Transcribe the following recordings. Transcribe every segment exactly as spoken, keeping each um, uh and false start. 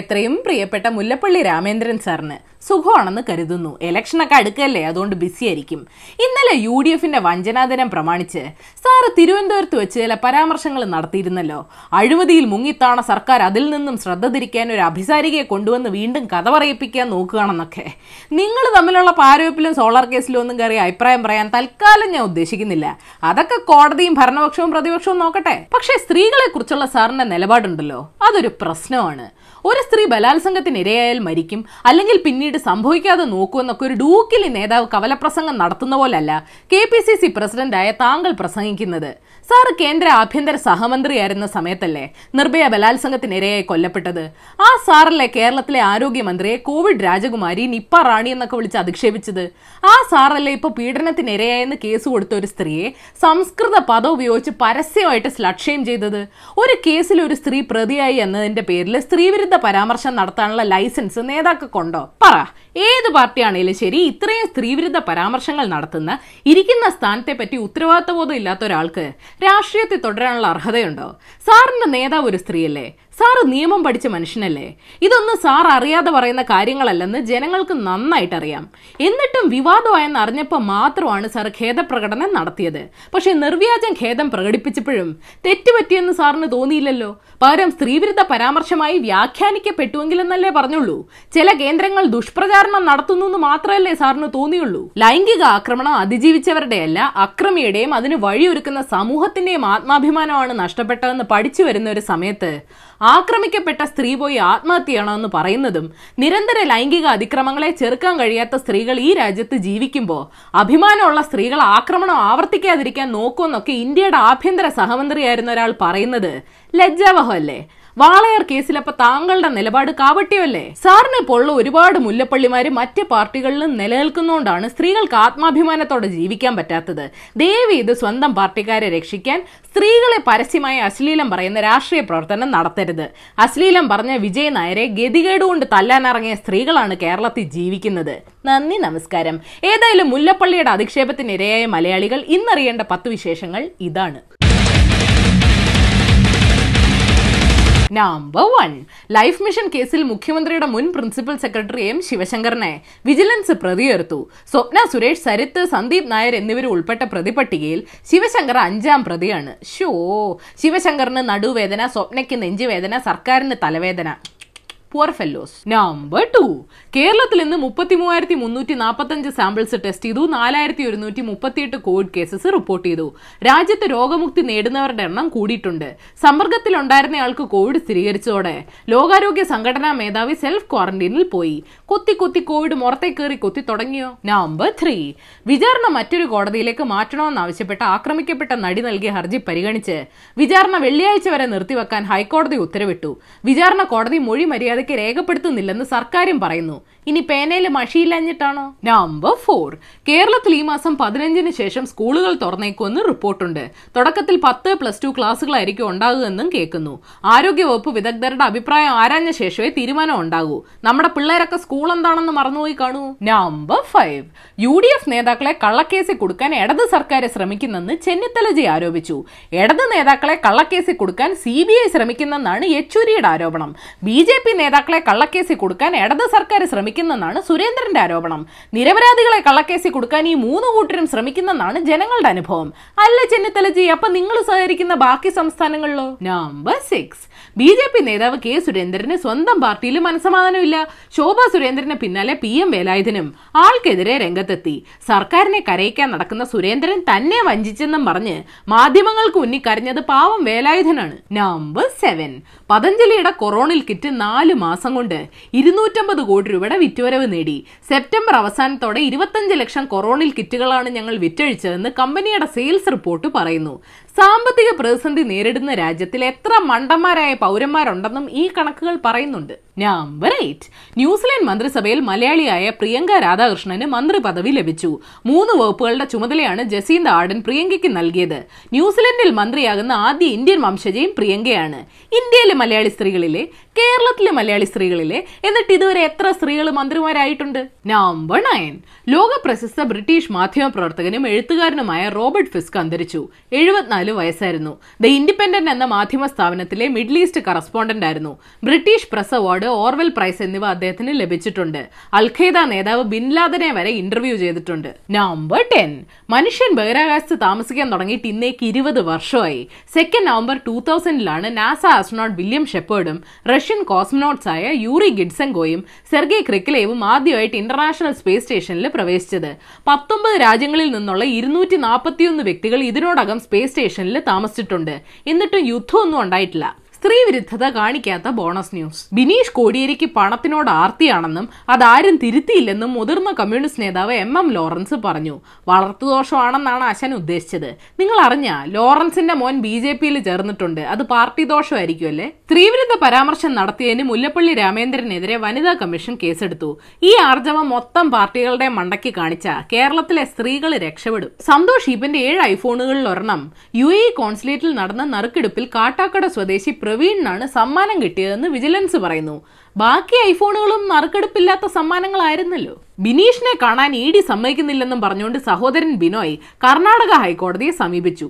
എത്രയും പ്രിയപ്പെട്ട മുല്ലപ്പള്ളി രാമേന്ദ്രൻ സാറിന് സുഖമാണെന്ന് കരുതുന്നു. ഇലക്ഷനൊക്കെ അടുക്കല്ലേ, അതുകൊണ്ട് ബിസി ആയിരിക്കും. ഇന്നലെ യു ഡി എഫിന്റെ വഞ്ചനാദിനം പ്രമാണിച്ച് സാറ് തിരുവനന്തപുരത്ത് വെച്ച് ചില പരാമർശങ്ങൾ നടത്തിയിരുന്നല്ലോ. അഴിമതിയിൽ മുങ്ങിത്താണ സർക്കാർ അതിൽ നിന്നും ശ്രദ്ധ തിരിക്കാൻ ഒരു അഭിസാരികയെ കൊണ്ടുവന്ന് വീണ്ടും കഥ പറയിപ്പിക്കാൻ നോക്കുകയാണെന്നൊക്കെ. നിങ്ങൾ തമ്മിലുള്ള പാരവെപ്പിലും സോളാർ കേസിലും ഒന്നും കയറി അഭിപ്രായം പറയാൻ തൽക്കാലം ഞാൻ ഉദ്ദേശിക്കുന്നില്ല. അതൊക്കെ കോടതിയും ഭരണപക്ഷവും പ്രതിപക്ഷവും നോക്കട്ടെ. പക്ഷേ സ്ത്രീകളെ കുറിച്ചുള്ള സാറിന്റെ നിലപാടുണ്ടല്ലോ, അതൊരു പ്രശ്നമാണ്. ഒരു സ്ത്രീ ബലാത്സംഗത്തിന് ഇരയായാൽ മരിക്കും, അല്ലെങ്കിൽ പിന്നീട് സംഭവിക്കാതെ നോക്കുമെന്നൊക്കെ ഒരു ഡൂക്കിലി നേതാവ് കവലപ്രസംഗം നടത്തുന്ന പോലല്ല കെ പി സി സി പ്രസിഡന്റായ താങ്കൾ പ്രസംഗിക്കുന്നത്. സാർ കേന്ദ്ര ആഭ്യന്തര സഹമന്ത്രിയായിരുന്ന സമയത്തല്ലേ നിർഭയ ബലാത്സംഗത്തിന് ഇരയായി കൊല്ലപ്പെട്ടത്? ആ സാറല്ലേ കേരളത്തിലെ ആരോഗ്യമന്ത്രിയെ കോവിഡ് രാജകുമാരി, നിപ്പ റാണി എന്നൊക്കെ വിളിച്ച് അധിക്ഷേപിച്ചത്? ആ സാറല്ലേ ഇപ്പോൾ പീഡനത്തിനിരയായെന്ന് കേസ് കൊടുത്ത ഒരു സ്ത്രീയെ സംസ്കൃത പദം ഉപയോഗിച്ച് പരസ്യമായിട്ട് സ്ലഡ് ഷെയിം ചെയ്തത്? ഒരു കേസിൽ ഒരു സ്ത്രീ പ്രതിയായി എന്നതിന്റെ പേരിൽ സ്ത്രീവിരുദ്ധ പരാമർശം നടത്താനുള്ള ലൈസൻസ് നേതാക്കൾക്കുണ്ടോ? പറ. ഏത് പാർട്ടിയാണെങ്കിലും ശരി, ഇത്രയും സ്ത്രീവിരുദ്ധ പരാമർശങ്ങൾ നടത്തുന്ന ഇരിക്കുന്ന സ്ഥാനത്തെ പറ്റി ഉത്തരവാദിത്തബോധം ഇല്ലാത്ത ഒരാൾക്ക് രാഷ്ട്രീയത്തിൽ തുടരാനുള്ള അർഹതയുണ്ടോ? സാറിന്റെ നേതാവ് ഒരു സ്ത്രീയല്ലേ, സാറ് നിയമം പഠിച്ച മനുഷ്യനല്ലേ. ഇതൊന്നും സാർ അറിയാതെ പറയുന്ന കാര്യങ്ങളല്ലെന്ന് ജനങ്ങൾക്ക് നന്നായിട്ട് അറിയാം. എന്നിട്ടും വിവാദമായെന്ന് അറിഞ്ഞപ്പോൾ മാത്രമാണ് സാർ ഖേദപ്രകടനം നടത്തിയത്. പക്ഷേ നിർവ്യാജം ഖേദം പ്രകടിപ്പിച്ചപ്പോഴും തെറ്റുപറ്റിയെന്ന് സാറിന് തോന്നിയില്ലല്ലോ. പകരം സ്ത്രീവിരുദ്ധ പരാമർശമായി വ്യാഖ്യാനിക്കപ്പെട്ടുവെങ്കിലെന്നല്ലേ പറഞ്ഞുള്ളൂ. ചില കേന്ദ്രങ്ങൾ ദുഷ്പ്രചാരണം നടത്തുന്നു എന്ന് മാത്രമല്ലേ സാറിന് തോന്നിയുള്ളൂ. ലൈംഗിക ആക്രമണം അതിജീവിച്ചവരുടെയല്ല, അക്രമിയുടെയും അതിന് വഴിയൊരുക്കുന്ന സമൂഹത്തിന്റെയും ആത്മാഭിമാനമാണ് നഷ്ടപ്പെട്ടതെന്ന് പഠിച്ചു വരുന്ന ഒരു സമയത്ത് ആക്രമിക്കപ്പെട്ട സ്ത്രീ പോയി ആത്മഹത്യ ചെയ്യണമെന്ന് പറയുന്നതും നിരന്തര ലൈംഗിക അതിക്രമങ്ങളെ ചെറുക്കാൻ കഴിയാത്ത സ്ത്രീകൾ ഈ രാജ്യത്ത് ജീവിക്കുമ്പോൾ അഭിമാനമുള്ള സ്ത്രീകൾ ആക്രമണം ആവർത്തിക്കാതിരിക്കാൻ നോക്കുമെന്നൊക്കെ ഇന്ത്യയുടെ ആഭ്യന്തര സഹമന്ത്രിയായിരുന്ന ഒരാൾ പറയുന്നത് ലജ്ജാവഹമല്ലേ? വാളയാർ കേസിലപ്പോ താങ്കളുടെ നിലപാട് കാപട്യമല്ലേ? സാറിനെ പോലുള്ള ഒരുപാട് മുല്ലപ്പള്ളിമാര് മറ്റ് പാർട്ടികളിലും നിലനിൽക്കുന്നതുകൊണ്ടാണ് സ്ത്രീകൾക്ക് ആത്മാഭിമാനത്തോടെ ജീവിക്കാൻ പറ്റാത്തത്. ദയവ് ഇത് സ്വന്തം പാർട്ടിക്കാരെ രക്ഷിക്കാൻ സ്ത്രീകളെ പരസ്യമായി അശ്ലീലം പറയുന്ന രാഷ്ട്രീയ പ്രവർത്തനം നടത്തരുത്. അശ്ലീലം പറഞ്ഞ വിജയനായരെ ഗതികേടുകൊണ്ട് തല്ലാനിറങ്ങിയ സ്ത്രീകളാണ് കേരളത്തിൽ ജീവിക്കുന്നത്. നന്ദി, നമസ്കാരം. ഏതായാലും മുല്ലപ്പള്ളിയുടെ അധിക്ഷേപത്തിനിരയായ മലയാളികൾ ഇന്നറിയേണ്ട പത്ത് വിശേഷങ്ങൾ ഇതാണ്. നമ്പർ വൺ, ലൈഫ് മിഷൻ കേസിൽ മുഖ്യമന്ത്രിയുടെ മുൻ പ്രിൻസിപ്പൽ സെക്രട്ടറി എം ശിവശങ്കറിനെ വിജിലൻസ് പ്രതിയുയർത്തു. സ്വപ്ന സുരേഷ്, സരിത്ത്, സന്ദീപ് നായർ എന്നിവർ ഉൾപ്പെട്ട പ്രതിപട്ടികയിൽ ശിവശങ്കർ അഞ്ചാം പ്രതിയാണ്. ഷോ ശിവശങ്കറിന് നടുവേദന, സ്വപ്നയ്ക്ക് നെഞ്ചുവേദന, സർക്കാരിന് തലവേദന. Poor fellows. നമ്പർ ടു, കേരളത്തിൽ ഇന്ന് മുപ്പത്തി മൂവായിരത്തി മുന്നൂറ്റി നാൽപ്പത്തഞ്ച് സാമ്പിൾസ് ടെസ്റ്റ് ചെയ്തു. നാലായിരത്തി ഒരുന്നൂറ്റി മുപ്പത്തിയെട്ട് കോവിഡ് കേസസ് റിപ്പോർട്ട് ചെയ്തു. രാജ്യത്ത് രോഗമുക്തി നേടുന്നവരുടെ എണ്ണം കൂടിയിട്ടുണ്ട്. സമ്പർക്കത്തിലുണ്ടായിരുന്നയാൾക്ക് കോവിഡ് സ്ഥിരീകരിച്ചതോടെ ലോകാരോഗ്യ സംഘടനാ മേധാവി സെൽഫ് ക്വാറന്റൈനിൽ പോയി. കൊത്തി കൊത്തി കോവിഡ് മുറത്തെ കയറി കൊത്തി തുടങ്ങിയോ? നമ്പർ ത്രീ, വിചാരണ മറ്റൊരു കോടതിയിലേക്ക് മാറ്റണമെന്നാവശ്യപ്പെട്ട് ആക്രമിക്കപ്പെട്ട നടി നൽകിയ ഹർജി പരിഗണിച്ച് വിചാരണ വെള്ളിയാഴ്ച വരെ നിർത്തിവെക്കാൻ ഹൈക്കോടതി ഉത്തരവിട്ടു. വിചാരണ കോടതി മൊഴി മര്യാദ രേഖപ്പെടുത്തുന്നില്ലെന്ന് സർക്കാരും പറയുന്നു. ഇനി പേനയിൽ മഷിയില്ലഞ്ഞിട്ടാണോ? നമ്പർ ഫോർ, കേരളത്തിൽ ഈ മാസം പതിനഞ്ചിന് ശേഷം സ്കൂളുകൾ തുറന്നേക്കുമെന്ന് റിപ്പോർട്ടുണ്ട്. തുടക്കത്തിൽ പത്ത് പ്ലസ് ടു ക്ലാസ്സുകളായിരിക്കും ഉണ്ടാകുമെന്നും കേൾക്കുന്നു. ആരോഗ്യവകുപ്പ് വിദഗ്ധരുടെ അഭിപ്രായം ആരാഞ്ഞ ശേഷമേ തീരുമാനം ഉണ്ടാകൂ. നമ്മുടെ പിള്ളേരൊക്കെ സ്കൂൾ എന്താണെന്ന് മറന്നുപോയി കാണൂ. Number five, U D F നേതാക്കളെ കള്ളക്കേസിൽ കൊടുക്കാൻ ഇടത് സർക്കാരെ ശ്രമിക്കുന്നെന്ന് ചെന്നിത്തലജി ആരോപിച്ചു. ഇടത് നേതാക്കളെ കള്ളക്കേസിൽ കൊടുക്കാൻ സി ബി ഐ ശ്രമിക്കുന്നെന്നാണ് യെച്ചൂരിയുടെ ആരോപണം. ബി ജെ പി നേതാക്കളെ കള്ളക്കേസിൽ കൊടുക്കാൻ ഇടത് സർക്കാർ ശ്രമിക്കുന്നെന്നാണ് സുരേന്ദ്രന്റെ ആരോപണം. നിരപരാധികളെ കള്ളക്കേസിൽ കൊടുക്കാൻ ഈ മൂന്ന് കൂട്ടരും ശ്രമിക്കുന്നെന്നാണ് ജനങ്ങളുടെ അനുഭവം. അല്ല ചെന്നിത്തലജി, അപ്പൊ നിങ്ങൾ സഹകരിക്കുന്ന ബാക്കി സംസ്ഥാനങ്ങളിലോ? Number six, B J P നേതാവ് കെ സുരേന്ദ്രന് സ്വന്തം പാർട്ടിയിൽ മനസ്സമാധാനമില്ല. ശോഭാ സുരേന്ദ്രന് പിന്നാലെ പി എം വേലായുധനും ആൾക്കെതിരെ രംഗത്തെത്തി. സർക്കാരിനെ കരയിക്കാൻ നടക്കുന്ന സുരേന്ദ്രൻ തന്നെ വഞ്ചിച്ചെന്നും പറഞ്ഞ് മാധ്യമങ്ങൾക്ക് മുന്നിൽ കരഞ്ഞത് പാവം വേലായുധനാണ്. നമ്പർ സെവൻ, പതഞ്ജലിയുടെ കൊറോണയിൽ കിറ്റ് നാല് മാസം കൊണ്ട് ഇരുന്നൂറ്റമ്പത് കോടി രൂപയുടെ വിറ്റുവരവ് നേടി. സെപ്റ്റംബർ അവസാനത്തോടെ ഇരുപത്തഞ്ച് ലക്ഷം കൊറോണയിൽ കിറ്റുകളാണ് ഞങ്ങൾ വിറ്റഴിച്ചതെന്ന് കമ്പനിയുടെ സെയിൽസ് റിപ്പോർട്ട് പറയുന്നു. സാമ്പത്തിക പ്രതിസന്ധി നേരിടുന്ന രാജ്യത്തിൽ എത്ര മണ്ടന്മാരായ പൗരന്മാരുണ്ടെന്നും ഈ കണക്കുകൾ പറയുന്നുണ്ട്. നമ്പർ എയ്റ്റ്, ന്യൂസിലന്റ് മന്ത്രിസഭയിൽ മലയാളിയായ പ്രിയങ്ക രാധാകൃഷ്ണന് മന്ത്രി പദവി ലഭിച്ചു. മൂന്ന് വകുപ്പുകളുടെ ചുമതലയാണ് ജസീന്ത ആർഡൻ പ്രിയങ്കയ്ക്ക് നൽകിയത്. ന്യൂസിലൻഡിൽ മന്ത്രിയാകുന്ന ആദ്യ ഇന്ത്യൻ വംശജയും പ്രിയങ്കയാണ്. ഇന്ത്യയിലെ മലയാളി സ്ത്രീകളിലെ, കേരളത്തിലെ മലയാളി സ്ത്രീകളിലെ, എന്നിട്ട് ഇതുവരെ എത്ര സ്ത്രീകൾ മന്ത്രിമാരായിട്ടുണ്ട്? നമ്പർ നയൻ, ലോക പ്രശസ്ത ബ്രിട്ടീഷ് മാധ്യമപ്രവർത്തകനും എഴുത്തുകാരനുമായ റോബർട്ട് ഫിസ്ക് അന്തരിച്ചു. എഴുപത്തിനാല് അറുപത്തിനാല് വയസ്സായിരുന്നു. ദ ഇൻഡിപെൻഡന്റ് എന്ന മാധ്യമ സ്ഥാപനത്തിലെ മിഡിൽ ഈസ്റ്റ് കറസ്പോണ്ടന്റ് ആയിരുന്നു. British press award, Orwell prize എന്നിവ അദ്ദേഹത്തിന് ലഭിച്ചിട്ടുണ്ട്. അൽഖയ്ദ നേതാവ് ബിൻ ലാദനെ വരെ ഇന്റർവ്യൂ ചെയ്തിട്ടുണ്ട്. November ten. മനുഷ്യൻ ബഹിരാകാശത്ത് താമസിക്കാൻ തുടങ്ങിയിട്ട് ഇന്നേക്ക് ഇരുപത് വർഷമായി. സെക്കൻഡ് നവംബർ ടൂ തൗസൻഡിലാണ് നാസ ആസ്ട്രോണോട്ട് വില്യം ഷെപ്പേർഡും റഷ്യൻ കോസ്മനോട്ട്സായ യൂറി ഗിഡ്സെങ്കോയും സെർഗെ ക്രിക്ലേയും ആദ്യമായിട്ട് ഇന്റർനാഷണൽ സ്പേസ് സ്റ്റേഷനിൽ പ്രവേശിച്ചത്. പത്തൊമ്പത് രാജ്യങ്ങളിൽ നിന്നുള്ള ഇരുന്നൂറ്റി നാൽപ്പത്തിയൊന്ന് വ്യക്തികൾ ഇതിനോടകം സ്പേസ് സ്റ്റേഷനിൽ താമസിച്ചിട്ടുണ്ട്. എന്നിട്ടും യുദ്ധമൊന്നും ഉണ്ടായിട്ടില്ല. സ്ത്രീവിരുദ്ധത കാണിക്കാത്ത ബോണസ് ന്യൂസ്. ബിനീഷ് കോടിയേരിക്ക് പണത്തിനോട് ആർത്തിയാണെന്നും അതാരും തിരുത്തിയില്ലെന്നും മുതിർന്ന കമ്മ്യൂണിസ്റ്റ് നേതാവ് എം എം ലോറൻസ് പറഞ്ഞു. വളർത്തുദോഷമാണെന്നാണ് അശൻ ഉദ്ദേശിച്ചത്. നിങ്ങൾ അറിഞ്ഞ ലോറൻസിന്റെ മോൻ ബി ജെ പിയിൽ ചേർന്നിട്ടുണ്ട്. അത് പാർട്ടി ദോഷമായിരിക്കുമല്ലേ? സ്ത്രീവിരുദ്ധ പരാമർശം നടത്തിയതിന് മുല്ലപ്പള്ളി രാമേന്ദ്രനെതിരെ വനിതാ കമ്മീഷൻ കേസെടുത്തു. ഈ ആർജവം മൊത്തം പാർട്ടികളുടെ മണ്ടയ്ക്ക് കാണിച്ച കേരളത്തിലെ സ്ത്രീകൾ രക്ഷപ്പെടും. സന്തോഷ് ഇപ്പന്റെ ഏഴ് ഐഫോണുകളിൽ ഒരെണ്ണം യു എ കോൺസുലേറ്റിൽ നടന്ന നറുക്കെടുപ്പിൽ കാട്ടാക്കട സ്വദേശി പ്രവീണിനാണ് സമ്മാനം കിട്ടിയതെന്ന് വിജിലൻസ് പറയുന്നു. ബാക്കി ഐഫോണുകളും നറുക്കെടുപ്പില്ലാത്ത സമ്മാനങ്ങളായിരുന്നല്ലോ. ബിനീഷിനെ കാണാൻ ഇ ഡി സമ്മതിക്കുന്നില്ലെന്നും പറഞ്ഞുകൊണ്ട് സഹോദരൻ ബിനോയ് കർണാടക ഹൈക്കോടതിയെ സമീപിച്ചു.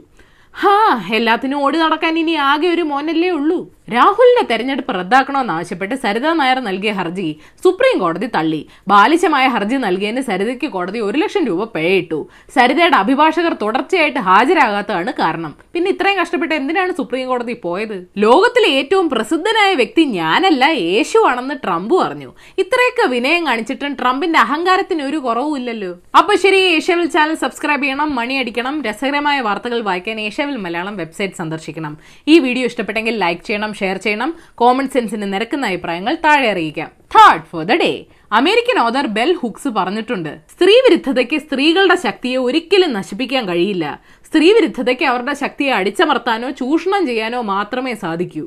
ഹാ, എല്ലാത്തിനും ഓടി നടക്കാൻ ഇനി ആകെ ഒരു മോനല്ലേ ഉള്ളൂ. രാഹുലിന്റെ തെരഞ്ഞെടുപ്പ് റദ്ദാക്കണമെന്നാവശ്യപ്പെട്ട് സരിത നായർ നൽകിയ ഹർജി സുപ്രീം കോടതി തള്ളി. ബാലിശമായ ഹർജി നൽകിയതിന് സരിതയ്ക്ക് കോടതി ഒരു ലക്ഷം രൂപ പിഴയിട്ടു. സരിതയുടെ അഭിഭാഷകർ തുടർച്ചയായിട്ട് ഹാജരാകാത്തതാണ് കാരണം. പിന്നെ ഇത്രയും കഷ്ടപ്പെട്ട് എന്തിനാണ് സുപ്രീം കോടതി പോയത്? ലോകത്തിലെ ഏറ്റവും പ്രസിദ്ധനായ വ്യക്തി ഞാനല്ല, യേശു ആണെന്ന് ട്രംപ് പറഞ്ഞു. ഇത്രയൊക്കെ വിനയം കാണിച്ചിട്ടും ട്രംപിന്റെ അഹങ്കാരത്തിന് ഒരു കുറവും ഇല്ലല്ലോ. അപ്പൊ ശരി, ഏഷ്യമൽ ചാനൽ സബ്സ്ക്രൈബ് ചെയ്യണം, മണിയടിക്കണം. രസകരമായ വാർത്തകൾ വായിക്കാൻ ഏഷ്യമൽ മലയാളം വെബ്സൈറ്റ് സന്ദർശിക്കണം. ഈ വീഡിയോ ഇഷ്ടപ്പെട്ടെങ്കിൽ ലൈക്ക് ചെയ്യണം, ഷെയർ ചെയ്യണം. കോമൺ സെൻസിന് നിരക്കുന്ന അഭിപ്രായങ്ങൾ താഴെ അറിയിക്കാം. Third for the day. American author Bell Hooks പറഞ്ഞിട്ടുണ്ട്, സ്ത്രീവിരുദ്ധതയ്ക്ക് സ്ത്രീകളുടെ ശക്തിയെ ഒരിക്കലും നശിപ്പിക്കാൻ കഴിയില്ല. സ്ത്രീവിരുദ്ധതയ്ക്ക് അവരുടെ ശക്തിയെ അടിച്ചമർത്താനോ ചൂഷണം ചെയ്യാനോ മാത്രമേ സാധിക്കൂ.